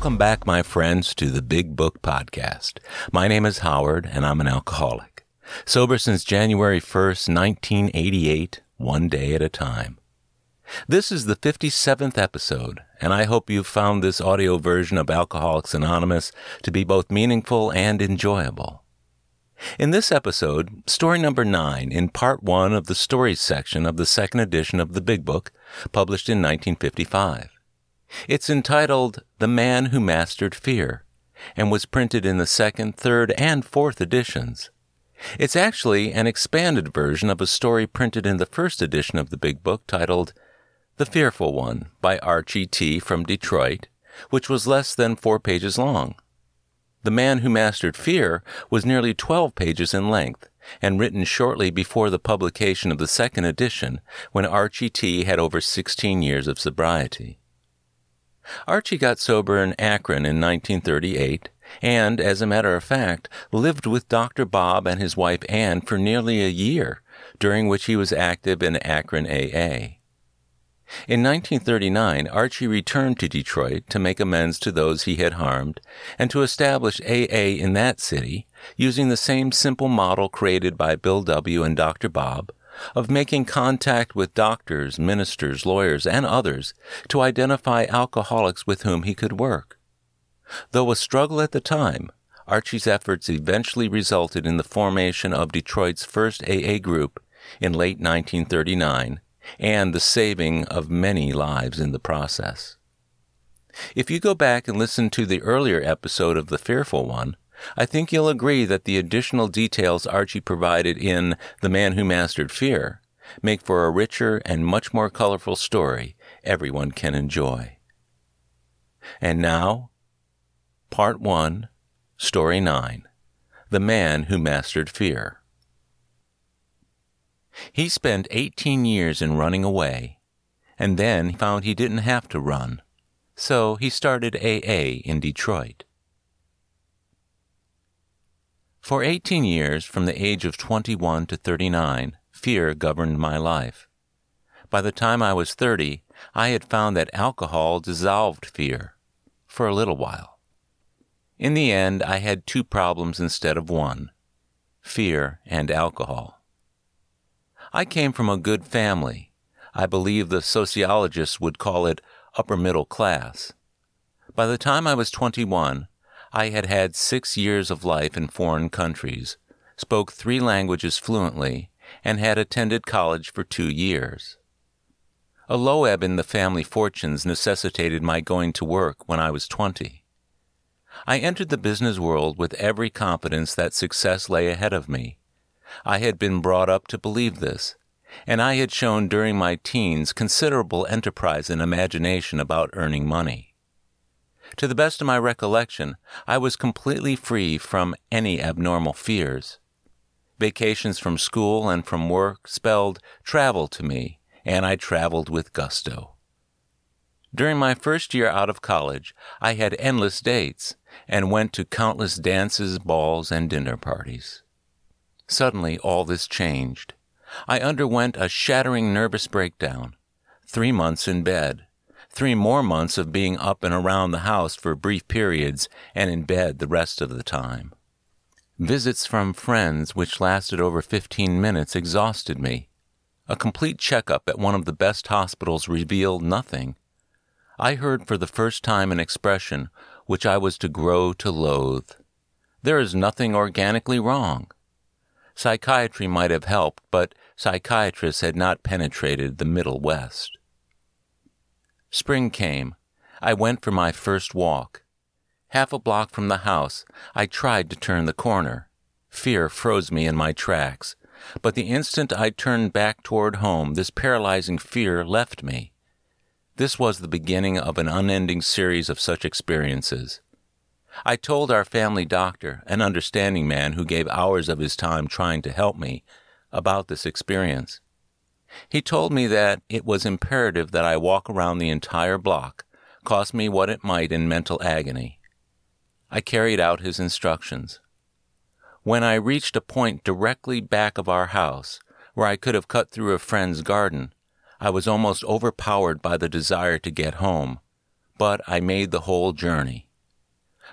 Welcome back, my friends, to the Big Book Podcast. My name is Howard, and I'm an alcoholic. Sober since January 1st, 1988, one day at a time. This is the 57th episode, and I hope you've found this audio version of Alcoholics Anonymous to be both meaningful and enjoyable. In this episode, story number 9 in part 1 of the stories section of the second edition of the Big Book, published in 1955. It's entitled The Man Who Mastered Fear, and was printed in the second, third, and fourth editions. It's actually an expanded version of a story printed in the first edition of the Big Book titled The Fearful One by Archie T. from Detroit, which was less than 4 pages long. The Man Who Mastered Fear was nearly 12 pages in length, and written shortly before the publication of the second edition, when Archie T. had over 16 years of sobriety. Archie got sober in Akron in 1938, and, as a matter of fact, lived with Dr. Bob and his wife Anne for nearly a year, during which he was active in Akron AA. In 1939, Archie returned to Detroit to make amends to those he had harmed and to establish AA in that city using the same simple model created by Bill W. and Dr. Bob of making contact with doctors, ministers, lawyers, and others to identify alcoholics with whom he could work. Though a struggle at the time, Archie's efforts eventually resulted in the formation of Detroit's first AA group in late 1939, and the saving of many lives in the process. If you go back and listen to the earlier episode of The Fearful One, I think you'll agree that the additional details Archie provided in The Man Who Mastered Fear make for a richer and much more colorful story everyone can enjoy. And now, Part 1, Story 9, The Man Who Mastered Fear. He spent 18 years in running away, and then found he didn't have to run, so he started AA in Detroit. For 18 years, from the age of 21 to 39, fear governed my life. By the time I was 30, I had found that alcohol dissolved fear, for a little while. In the end, I had 2 problems instead of 1, fear and alcohol. I came from a good family. I believe the sociologists would call it upper-middle class. By the time I was 21, I had had 6 years of life in foreign countries, spoke 3 languages fluently, and had attended college for 2 years. A low ebb in the family fortunes necessitated my going to work when I was 20. I entered the business world with every confidence that success lay ahead of me. I had been brought up to believe this, and I had shown during my teens considerable enterprise and imagination about earning money. To the best of my recollection, I was completely free from any abnormal fears. Vacations from school and from work spelled travel to me, and I traveled with gusto. During my first year out of college, I had endless dates and went to countless dances, balls, and dinner parties. Suddenly, all this changed. I underwent a shattering nervous breakdown. 3 months in bed, 3 more months of being up and around the house for brief periods and in bed the rest of the time. Visits from friends, which lasted over 15 minutes, exhausted me. A complete checkup at one of the best hospitals revealed nothing. I heard for the first time an expression which I was to grow to loathe. There is nothing organically wrong. Psychiatry might have helped, but psychiatrists had not penetrated the Middle West. Spring came. I went for my first walk. Half a block from the house, I tried to turn the corner. Fear froze me in my tracks, but the instant I turned back toward home, this paralyzing fear left me. This was the beginning of an unending series of such experiences. I told our family doctor, an understanding man who gave hours of his time trying to help me, about this experience. He told me that it was imperative that I walk around the entire block, cost me what it might in mental agony. I carried out his instructions. When I reached a point directly back of our house, where I could have cut through a friend's garden, I was almost overpowered by the desire to get home, but I made the whole journey.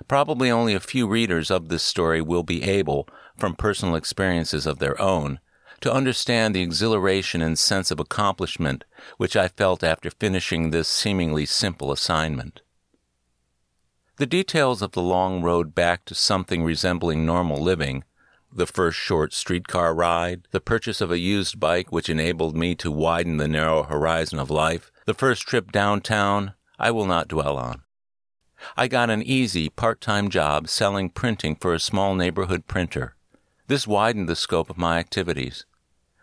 Probably only a few readers of this story will be able, from personal experiences of their own, to understand the exhilaration and sense of accomplishment which I felt after finishing this seemingly simple assignment. The details of the long road back to something resembling normal living, the first short streetcar ride, the purchase of a used bike which enabled me to widen the narrow horizon of life, the first trip downtown, I will not dwell on. I got an easy part-time job selling printing for a small neighborhood printer. This widened the scope of my activities.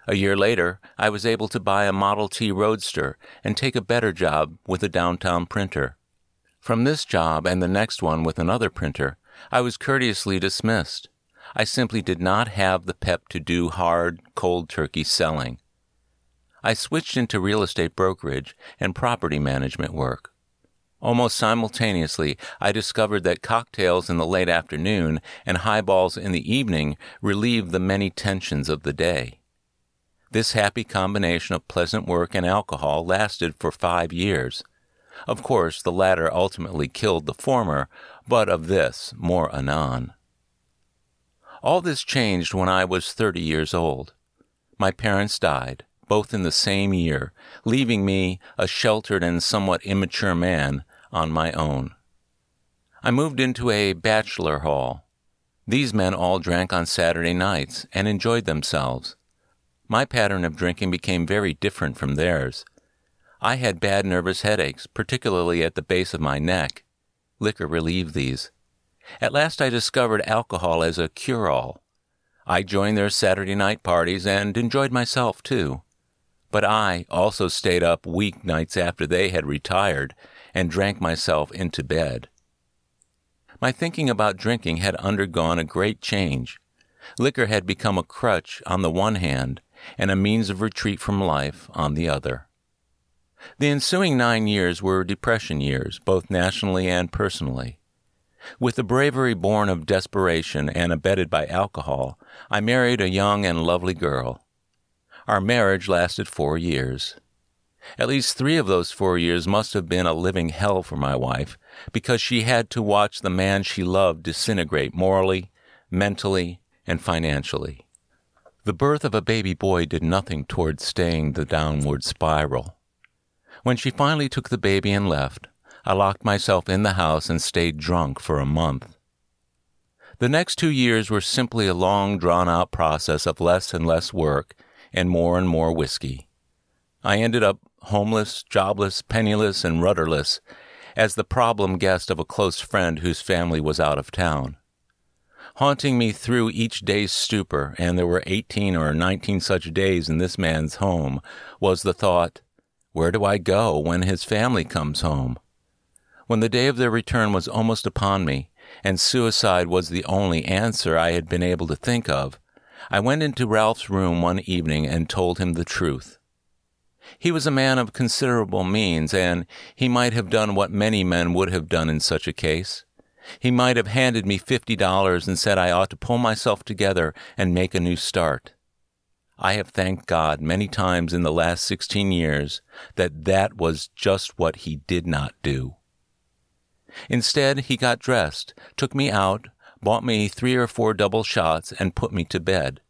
A year later, I was able to buy a Model T Roadster and take a better job with a downtown printer. From this job and the next one with another printer, I was courteously dismissed. I simply did not have the pep to do hard, cold turkey selling. I switched into real estate brokerage and property management work. Almost simultaneously, I discovered that cocktails in the late afternoon and highballs in the evening relieved the many tensions of the day. This happy combination of pleasant work and alcohol lasted for 5 years. Of course, the latter ultimately killed the former, but of this more anon. All this changed when I was 30 years old. My parents died, both in the same year, leaving me, a sheltered and somewhat immature man, on my own. I moved into a bachelor hall. These men all drank on Saturday nights and enjoyed themselves. My pattern of drinking became very different from theirs. I had bad nervous headaches, particularly at the base of my neck. Liquor relieved these. At last I discovered alcohol as a cure-all. I joined their Saturday night parties and enjoyed myself, too. But I also stayed up weeknights after they had retired and drank myself into bed. My thinking about drinking had undergone a great change. Liquor had become a crutch on the one hand and a means of retreat from life on the other. The ensuing 9 years were depression years, both nationally and personally. With the bravery born of desperation and abetted by alcohol, I married a young and lovely girl. Our marriage lasted 4 years. At least 3 of those 4 years must have been a living hell for my wife, because she had to watch the man she loved disintegrate morally, mentally, and financially. The birth of a baby boy did nothing toward staying the downward spiral. When she finally took the baby and left, I locked myself in the house and stayed drunk for a month. The next 2 years were simply a long, drawn-out process of less and less work and more whiskey. I ended up homeless, jobless, penniless, and rudderless as the problem guest of a close friend whose family was out of town. Haunting me through each day's stupor, and there were 18 or 19 such days in this man's home, was the thought, where do I go when his family comes home? When the day of their return was almost upon me, and suicide was the only answer I had been able to think of, I went into Ralph's room one evening and told him the truth. He was a man of considerable means, and he might have done what many men would have done in such a case. He might have handed me $50 and said I ought to pull myself together and make a new start. I have thanked God many times in the last 16 years that was just what he did not do. Instead, he got dressed, took me out, bought me 3 or 4 double shots, and put me to bed.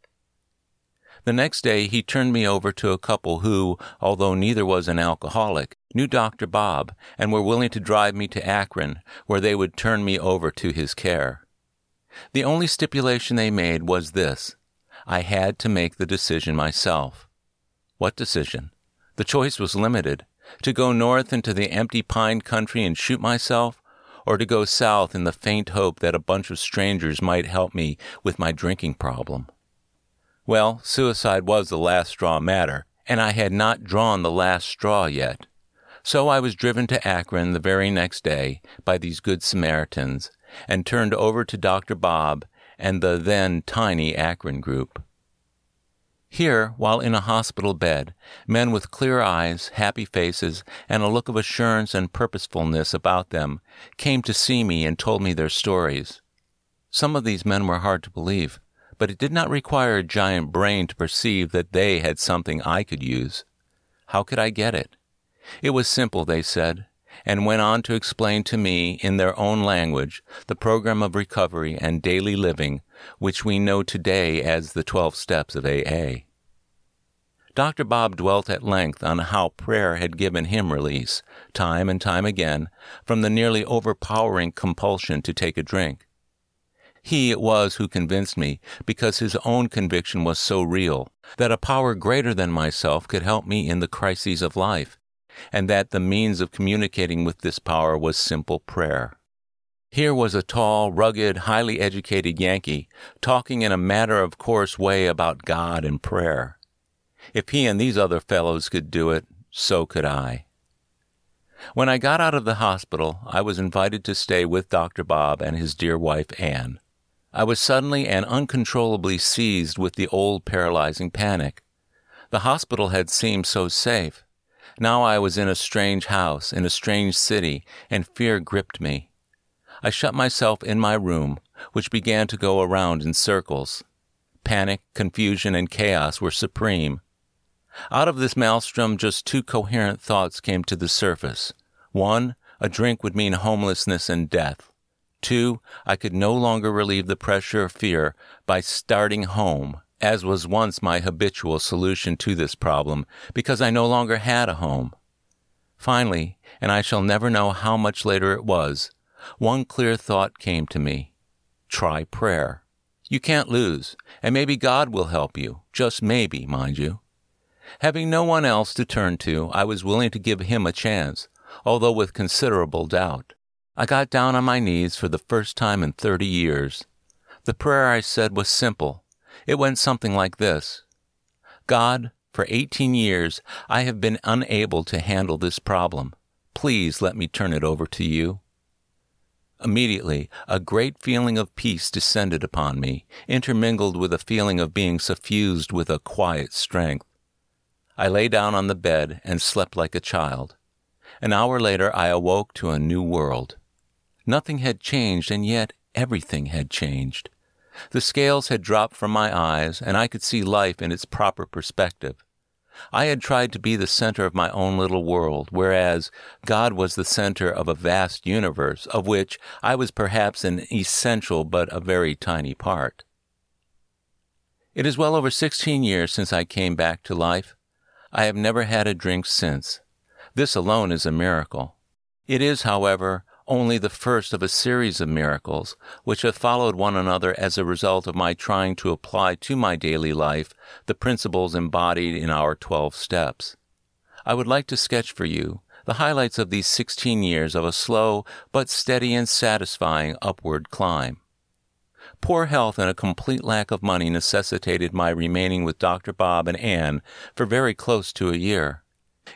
The next day he turned me over to a couple who, although neither was an alcoholic, knew Dr. Bob and were willing to drive me to Akron, where they would turn me over to his care. The only stipulation they made was this: I had to make the decision myself. What decision? The choice was limited: to go north into the empty pine country and shoot myself, or to go south in the faint hope that a bunch of strangers might help me with my drinking problem. Well, suicide was the last straw matter, and I had not drawn the last straw yet. So I was driven to Akron the very next day by these good Samaritans and turned over to Dr. Bob and the then tiny Akron group. Here, while in a hospital bed, men with clear eyes, happy faces, and a look of assurance and purposefulness about them came to see me and told me their stories. Some of these men were hard to believe, but it did not require a giant brain to perceive that they had something I could use. How could I get it? It was simple, they said. and went on to explain to me in their own language the program of recovery and daily living, which we know today as the 12 steps of AA. Dr. Bob dwelt at length on how prayer had given him release, time and time again, from the nearly overpowering compulsion to take a drink. He it was who convinced me, because his own conviction was so real, that a power greater than myself could help me in the crises of life, and that the means of communicating with this power was simple prayer. Here was a tall, rugged, highly educated Yankee talking in a matter-of-course way about God and prayer. If he and these other fellows could do it, so could I. When I got out of the hospital, I was invited to stay with Dr. Bob and his dear wife, Anne. I was suddenly and uncontrollably seized with the old paralyzing panic. The hospital had seemed so safe. Now I was in a strange house, in a strange city, and fear gripped me. I shut myself in my room, which began to go around in circles. Panic, confusion, and chaos were supreme. Out of this maelstrom, just two coherent thoughts came to the surface. One, a drink would mean homelessness and death. Two, I could no longer relieve the pressure of fear by starting home, as was once my habitual solution to this problem, because I no longer had a home. Finally, and I shall never know how much later it was, one clear thought came to me. Try prayer. You can't lose, and maybe God will help you, just maybe, mind you. Having no one else to turn to, I was willing to give him a chance, although with considerable doubt. I got down on my knees for the first time in 30 years. The prayer I said was simple. It went something like this. God, for 18 years, I have been unable to handle this problem. Please let me turn it over to you. Immediately, a great feeling of peace descended upon me, intermingled with a feeling of being suffused with a quiet strength. I lay down on the bed and slept like a child. An hour later, I awoke to a new world. Nothing had changed, and yet everything had changed. The scales had dropped from my eyes, and I could see life in its proper perspective. I had tried to be the center of my own little world, whereas God was the center of a vast universe, of which I was perhaps an essential but a very tiny part. It is well over 16 years since I came back to life. I have never had a drink since. This alone is a miracle. It is, however, only the first of a series of miracles which have followed one another as a result of my trying to apply to my daily life the principles embodied in our 12 steps. I would like to sketch for you the highlights of these 16 years of a slow but steady and satisfying upward climb. Poor health and a complete lack of money necessitated my remaining with Dr. Bob and Anne for very close to a year.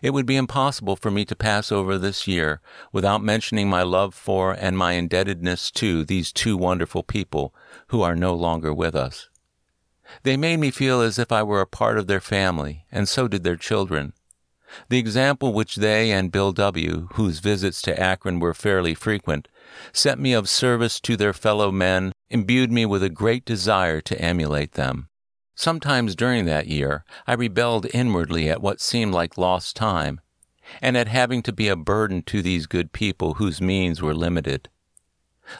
It would be impossible for me to pass over this year without mentioning my love for and my indebtedness to these two wonderful people who are no longer with us. They made me feel as if I were a part of their family, and so did their children. The example which they and Bill W., whose visits to Akron were fairly frequent, set me of service to their fellow men, imbued me with a great desire to emulate them. Sometimes during that year, I rebelled inwardly at what seemed like lost time, and at having to be a burden to these good people whose means were limited.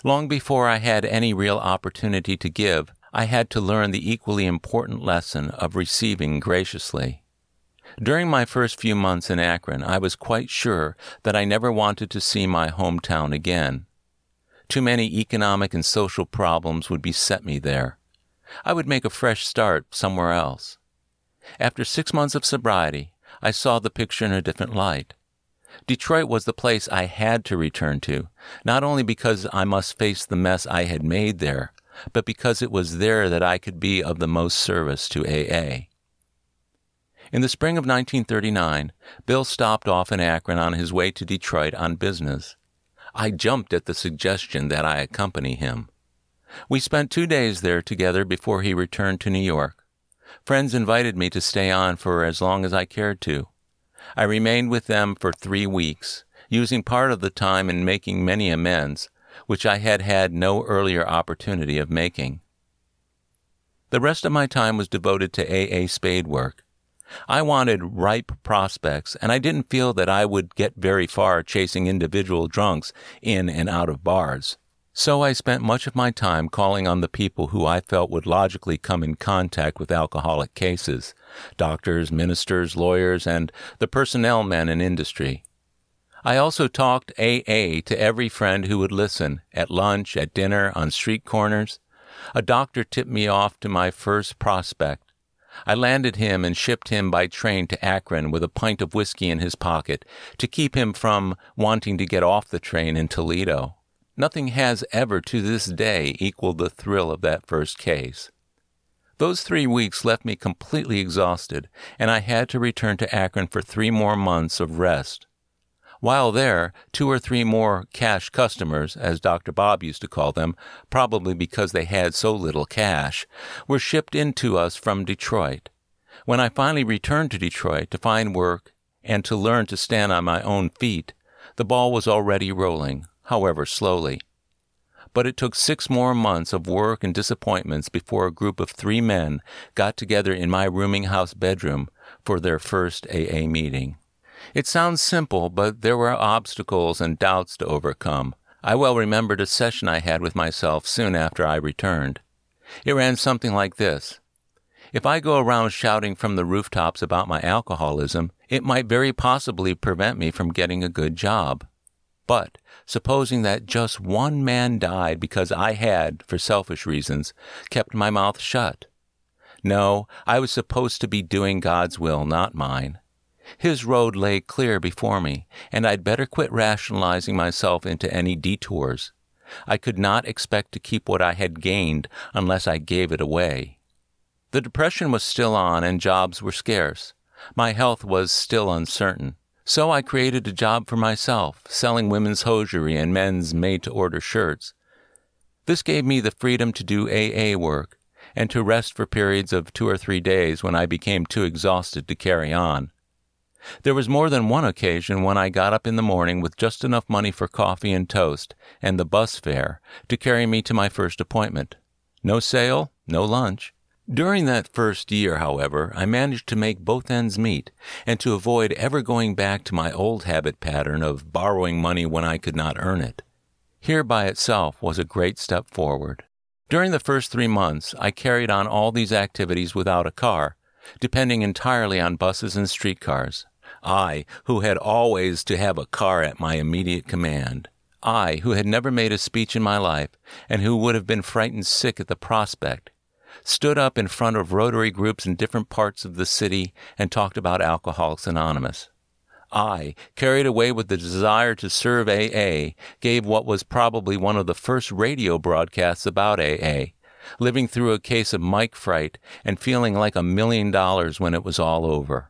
Long before I had any real opportunity to give, I had to learn the equally important lesson of receiving graciously. During my first few months in Akron, I was quite sure that I never wanted to see my hometown again. Too many economic and social problems would beset me there. I would make a fresh start somewhere else. After 6 months of sobriety, I saw the picture in a different light. Detroit was the place I had to return to, not only because I must face the mess I had made there, but because it was there that I could be of the most service to AA. In the spring of 1939, Bill stopped off in Akron on his way to Detroit on business. I jumped at the suggestion that I accompany him. We spent 2 days there together before he returned to New York. Friends invited me to stay on for as long as I cared to. I remained with them for 3 weeks, using part of the time in making many amends, which I had had no earlier opportunity of making. The rest of my time was devoted to AA spade work. I wanted ripe prospects, and I didn't feel that I would get very far chasing individual drunks in and out of bars. So I spent much of my time calling on the people who I felt would logically come in contact with alcoholic cases: doctors, ministers, lawyers, and the personnel men in industry. I also talked AA to every friend who would listen, at lunch, at dinner, on street corners. A doctor tipped me off to my first prospect. I landed him and shipped him by train to Akron with a pint of whiskey in his pocket to keep him from wanting to get off the train in Toledo. Nothing has ever to this day equaled the thrill of that first case. Those 3 weeks left me completely exhausted, and I had to return to Akron for 3 more months of rest. While there, 2 or 3 more cash customers, as Dr. Bob used to call them, probably because they had so little cash, were shipped in to us from Detroit. When I finally returned to Detroit to find work and to learn to stand on my own feet, the ball was already rolling, however slowly. But it took 6 more months of work and disappointments before a group of 3 men got together in my rooming house bedroom for their first AA meeting. It sounds simple, but there were obstacles and doubts to overcome. I well remembered a session I had with myself soon after I returned. It ran something like this. If I go around shouting from the rooftops about my alcoholism, it might very possibly prevent me from getting a good job. But supposing that just 1 man died because I had, for selfish reasons, kept my mouth shut. No, I was supposed to be doing God's will, not mine. His road lay clear before me, and I'd better quit rationalizing myself into any detours. I could not expect to keep what I had gained unless I gave it away. The depression was still on, and jobs were scarce. My health was still uncertain. So I created a job for myself, selling women's hosiery and men's made-to-order shirts. This gave me the freedom to do AA work and to rest for periods of 2 or 3 days when I became too exhausted to carry on. There was more than one occasion when I got up in the morning with just enough money for coffee and toast and the bus fare to carry me to my first appointment. No sale, no lunch. During that first year, however, I managed to make both ends meet and to avoid ever going back to my old habit pattern of borrowing money when I could not earn it. Here by itself was a great step forward. During the first 3 months, I carried on all these activities without a car, depending entirely on buses and streetcars. I, who had always to have a car at my immediate command. I, who had never made a speech in my life, and who would have been frightened sick at the prospect, stood up in front of Rotary groups in different parts of the city and talked about Alcoholics Anonymous. I, carried away with the desire to serve AA, gave what was probably one of the first radio broadcasts about AA, living through a case of mike fright and feeling like $1 million when it was all over.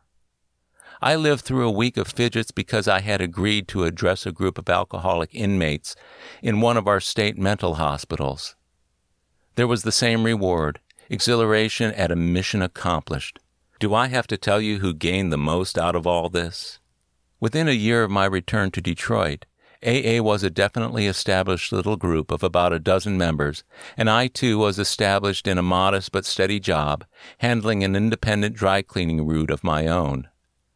I lived through a week of fidgets because I had agreed to address a group of alcoholic inmates in one of our state mental hospitals. There was the same reward, exhilaration at a mission accomplished. Do I have to tell you who gained the most out of all this? Within a year of my return to Detroit, AA was a definitely established little group of about 12 members, and I too was established in a modest but steady job, handling an independent dry cleaning route of my own.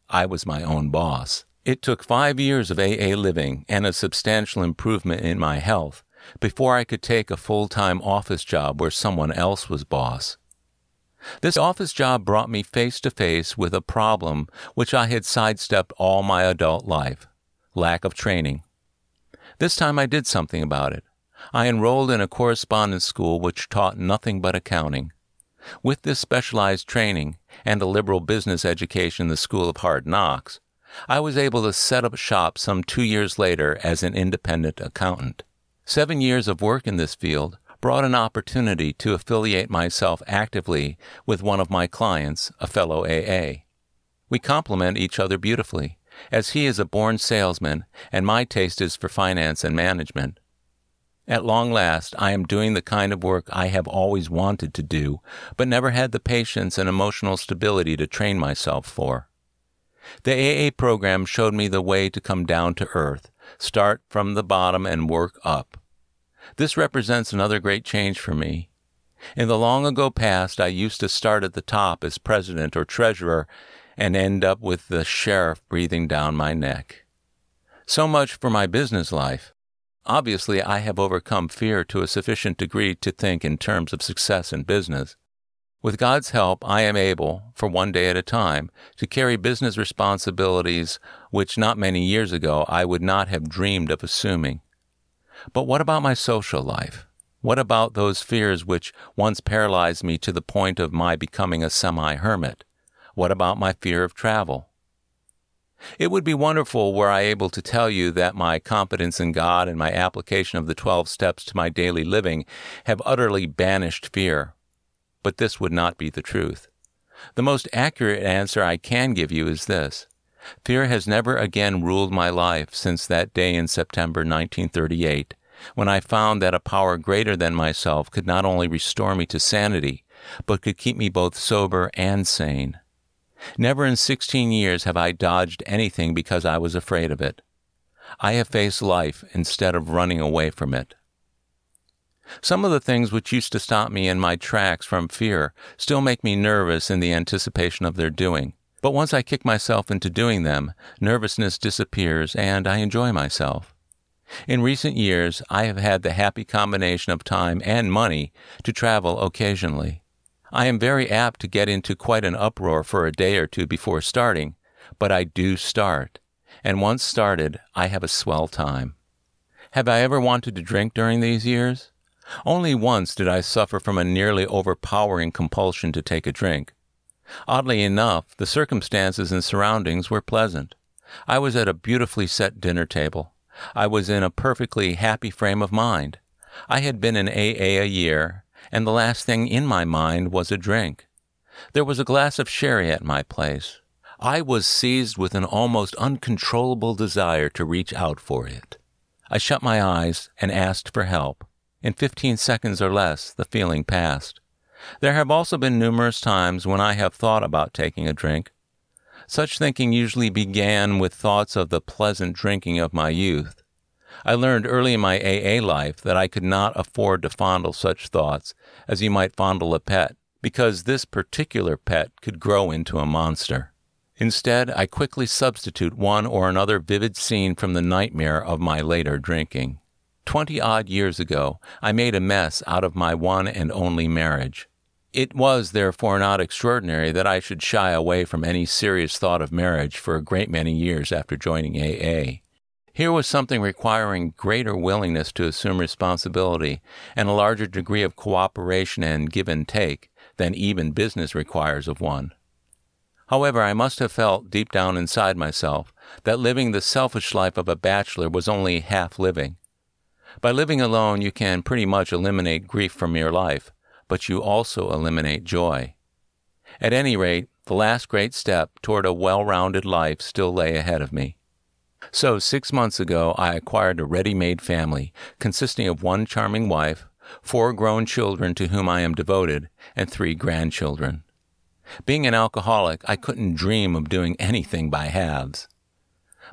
I was my own boss. It took 5 years of AA living and a substantial improvement in my health before I could take a full-time office job where someone else was boss. This office job brought me face to face with a problem which I had sidestepped all my adult life: lack of training. This time I did something about it. I enrolled in a correspondence school which taught nothing but accounting. With this specialized training and a liberal business education in the School of Hard Knocks, I was able to set up shop some 2 years later as an independent accountant. 7 years of work in this field brought an opportunity to affiliate myself actively with one of my clients, a fellow AA. We complement each other beautifully, as he is a born salesman and my taste is for finance and management. At long last, I am doing the kind of work I have always wanted to do, but never had the patience and emotional stability to train myself for. The AA program showed me the way to come down to earth, start from the bottom and work up. This represents another great change for me. In the long ago past, I used to start at the top as president or treasurer and end up with the sheriff breathing down my neck. So much for my business life. Obviously, I have overcome fear to a sufficient degree to think in terms of success in business. With God's help, I am able, for one day at a time, to carry business responsibilities which not many years ago I would not have dreamed of assuming. But what about my social life? What about those fears which once paralyzed me to the point of my becoming a semi-hermit? What about my fear of travel? It would be wonderful were I able to tell you that my confidence in God and my application of the 12 steps to my daily living have utterly banished fear. But this would not be the truth. The most accurate answer I can give you is this. Fear has never again ruled my life since that day in September 1938. When I found that a power greater than myself could not only restore me to sanity, but could keep me both sober and sane. Never in 16 years have I dodged anything because I was afraid of it. I have faced life instead of running away from it. Some of the things which used to stop me in my tracks from fear still make me nervous in the anticipation of their doing, but once I kick myself into doing them, nervousness disappears and I enjoy myself. In recent years, I have had the happy combination of time and money to travel occasionally. I am very apt to get into quite an uproar for a day or two before starting, but I do start, and once started, I have a swell time. Have I ever wanted to drink during these years? Only once did I suffer from a nearly overpowering compulsion to take a drink. Oddly enough, the circumstances and surroundings were pleasant. I was at a beautifully set dinner table. I was in a perfectly happy frame of mind. I had been in AA a year, and the last thing in my mind was a drink. There was a glass of sherry at my place. I was seized with an almost uncontrollable desire to reach out for it. I shut my eyes and asked for help. In 15 seconds or less, the feeling passed. There have also been numerous times when I have thought about taking a drink. Such thinking usually began with thoughts of the pleasant drinking of my youth. I learned early in my AA life that I could not afford to fondle such thoughts as you might fondle a pet, because this particular pet could grow into a monster. Instead, I quickly substitute one or another vivid scene from the nightmare of my later drinking. 20-odd years ago, I made a mess out of my one and only marriage. It was, therefore, not extraordinary that I should shy away from any serious thought of marriage for a great many years after joining AA. Here was something requiring greater willingness to assume responsibility and a larger degree of cooperation and give and take than even business requires of one. However, I must have felt deep down inside myself that living the selfish life of a bachelor was only half living. By living alone, you can pretty much eliminate grief from your life, but you also eliminate joy. At any rate, the last great step toward a well-rounded life still lay ahead of me. So 6 months ago, I acquired a ready-made family consisting of one charming wife, 4 grown children to whom I am devoted, and 3 grandchildren. Being an alcoholic, I couldn't dream of doing anything by halves.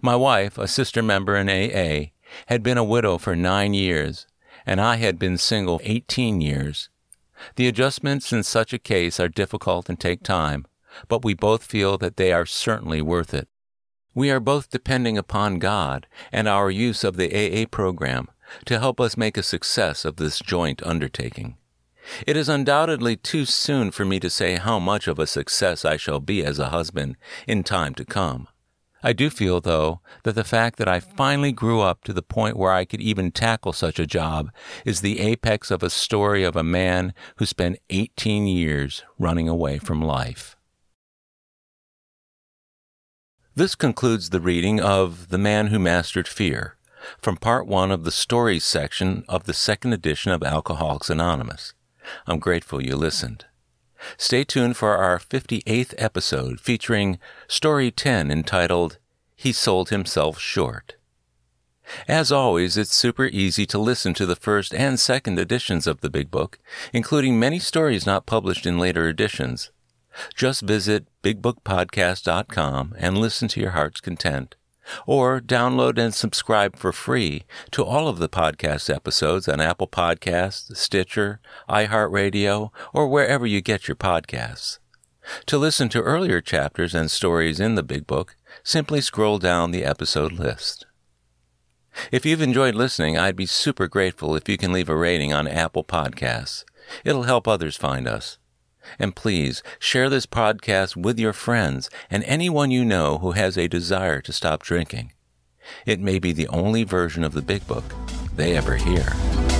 My wife, a sister member in AA, had been a widow for 9 years, and I had been single 18 years. The adjustments in such a case are difficult and take time, but we both feel that they are certainly worth it. We are both depending upon God and our use of the AA program to help us make a success of this joint undertaking. It is undoubtedly too soon for me to say how much of a success I shall be as a husband in time to come. I do feel, though, that the fact that I finally grew up to the point where I could even tackle such a job is the apex of a story of a man who spent 18 years running away from life. This concludes the reading of The Man Who Mastered Fear, from Part 1 of the Stories section of the second edition of Alcoholics Anonymous. I'm grateful you listened. Stay tuned for our 58th episode featuring Story 10 entitled, He Sold Himself Short. As always, it's super easy to listen to the first and second editions of the Big Book, including many stories not published in later editions. Just visit bigbookpodcast.com and listen to your heart's content, or download and subscribe for free to all of the podcast episodes on Apple Podcasts, Stitcher, iHeartRadio, or wherever you get your podcasts. To listen to earlier chapters and stories in the Big Book, simply scroll down the episode list. If you've enjoyed listening, I'd be super grateful if you can leave a rating on Apple Podcasts. It'll help others find us. And please, share this podcast with your friends and anyone you know who has a desire to stop drinking. It may be the only version of the Big Book they ever hear.